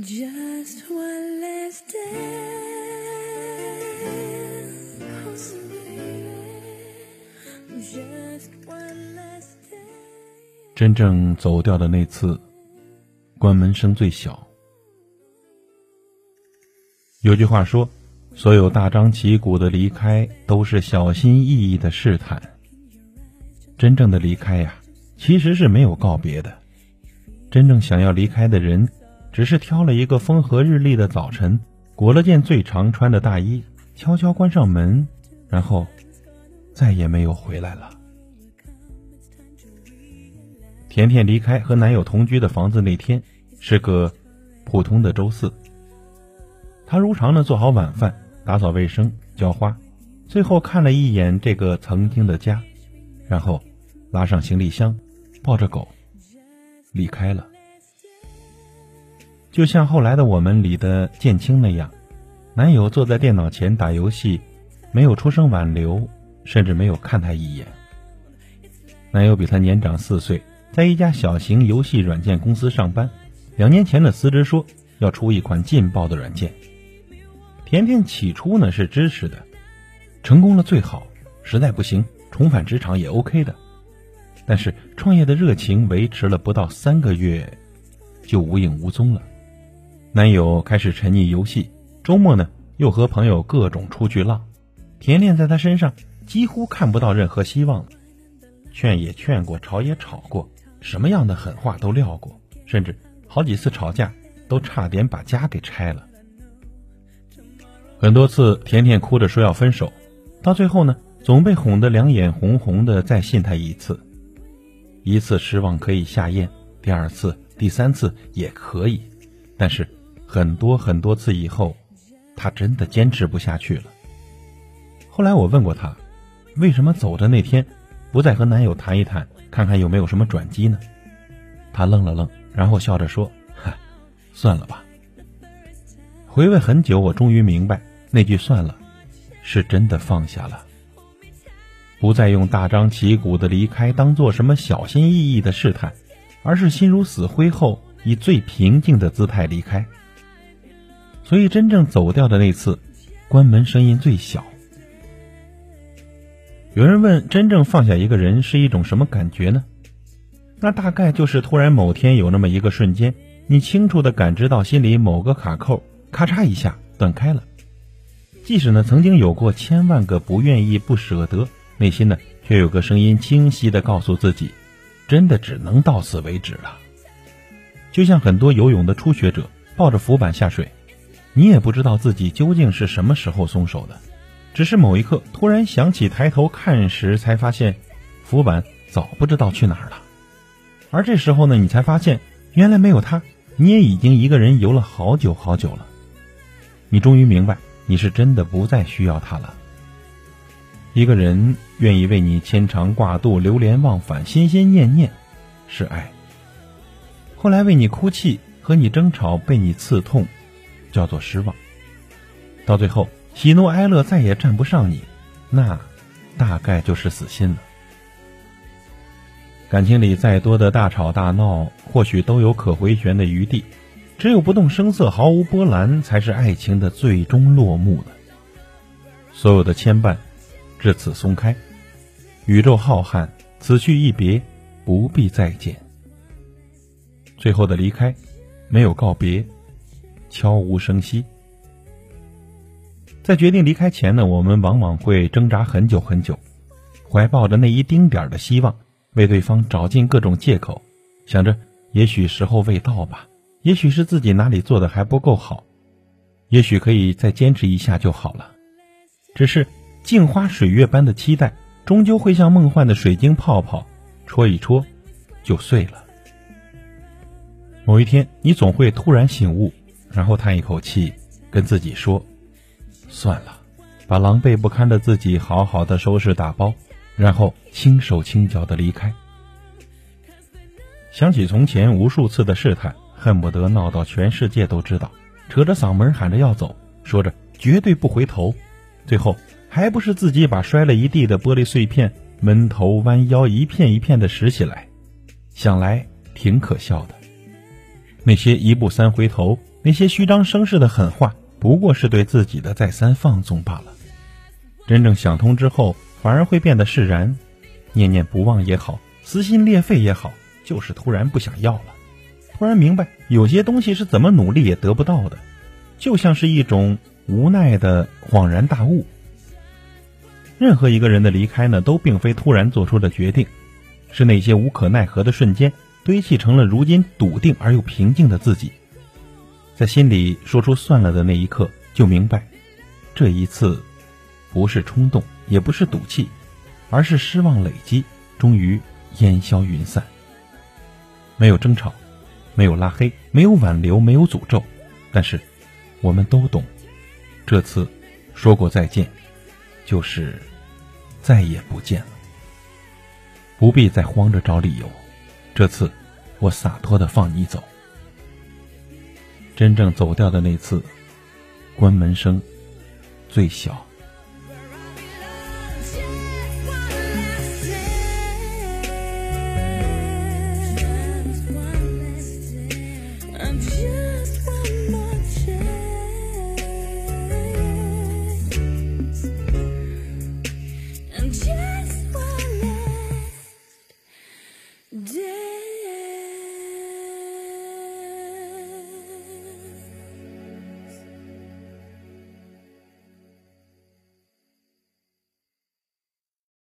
Just one last dance, oh baby, just one last dance。 真正走掉的那次，关门声最小。有句话说，所有大张旗鼓的离开都是小心翼翼的试探。真正的离开呀，其实是没有告别的。真正想要离开的人，只是挑了一个风和日丽的早晨，裹了件最常穿的大衣，悄悄关上门，然后再也没有回来了。甜甜离开和男友同居的房子那天，是个普通的周四。她如常的做好晚饭，打扫卫生，浇花，最后看了一眼这个曾经的家，然后拉上行李箱，抱着狗离开了。就像后来的我们里的建清那样，男友坐在电脑前打游戏，没有出声挽留，甚至没有看他一眼。男友比他年长4岁，在一家小型游戏软件公司上班，2年前的辞职说要出一款劲爆的软件。甜甜起初呢是支持的，成功了最好，实在不行重返职场也 OK 的。但是创业的热情维持了不到3个月就无影无踪了。男友开始沉溺游戏，周末呢又和朋友各种出去浪，甜甜在他身上几乎看不到任何希望了。劝也劝过，吵也吵过，什么样的狠话都撂过，甚至好几次吵架都差点把家给拆了。很多次甜甜哭着说要分手，到最后呢总被哄得两眼红红的再信他一次。一次失望可以下咽，第二次第三次也可以，但是很多次以后，他真的坚持不下去了。后来我问过他，为什么走的那天不再和男友谈一谈，看看有没有什么转机呢？他愣了愣，然后笑着说，算了吧。回味很久，我终于明白，那句算了是真的放下了，不再用大张旗鼓的离开当做什么小心翼翼的试探，而是心如死灰后以最平静的姿态离开。所以真正走掉的那次，关门声音最小。有人问，真正放下一个人是一种什么感觉呢？那大概就是突然某天有那么一个瞬间，你清楚地感知到心里某个卡扣咔嚓一下断开了。即使呢曾经有过千万个不愿意不舍得，内心呢却有个声音清晰地告诉自己，真的只能到此为止了。就像很多游泳的初学者抱着浮板下水，你也不知道自己究竟是什么时候松手的，只是某一刻突然想起抬头看时，才发现浮板早不知道去哪儿了。而这时候呢，你才发现原来没有他，你也已经一个人游了好久好久了。你终于明白，你是真的不再需要他了。一个人愿意为你牵肠挂肚、流连忘返、心心念念，是爱。后来为你哭泣、和你争吵、被你刺痛，叫做失望。到最后喜怒哀乐再也占不上你，那大概就是死心了。感情里再多的大吵大闹，或许都有可回旋的余地，只有不动声色、毫无波澜，才是爱情的最终落幕的。所有的牵绊至此松开，宇宙浩瀚，此去一别，不必再见。最后的离开，没有告别，悄无声息。在决定离开前呢，我们往往会挣扎很久很久，怀抱着那一丁点的希望，为对方找尽各种借口，想着也许时候未到吧，也许是自己哪里做的还不够好，也许可以再坚持一下就好了。只是镜花水月般的期待，终究会像梦幻的水晶泡泡，戳一戳就碎了。某一天你总会突然醒悟，然后叹一口气，跟自己说算了，把狼狈不堪的自己好好的收拾打包，然后轻手轻脚的离开。想起从前无数次的试探，恨不得闹到全世界都知道，扯着嗓门喊着要走，说着绝对不回头，最后还不是自己把摔了一地的玻璃碎片闷头弯腰一片一片的拾起来。想来挺可笑的，那些一步3回头那些虚张声势的狠话不过是对自己的再三放纵罢了。真正想通之后，反而会变得释然，念念不忘也好，撕心裂肺也好，就是突然不想要了，突然明白有些东西是怎么努力也得不到的，就像是一种无奈的恍然大悟。任何一个人的离开呢，都并非突然做出的决定，是那些无可奈何的瞬间堆砌成了如今笃定而又平静的自己。在心里说出算了的那一刻，就明白这一次不是冲动，也不是赌气，而是失望累积，终于烟消云散。没有争吵，没有拉黑，没有挽留，没有诅咒，但是我们都懂，这次说过再见，就是再也不见了。不必再慌着找理由，这次我洒脱地放你走。真正走掉的那次，关门声最小。